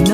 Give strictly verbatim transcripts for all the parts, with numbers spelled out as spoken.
Need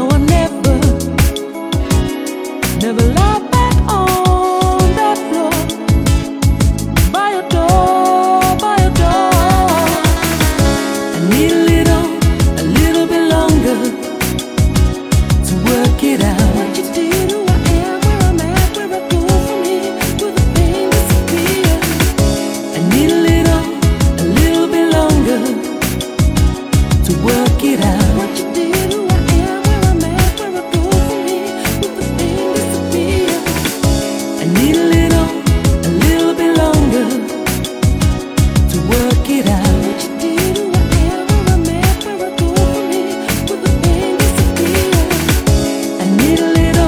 a little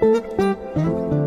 Thank you.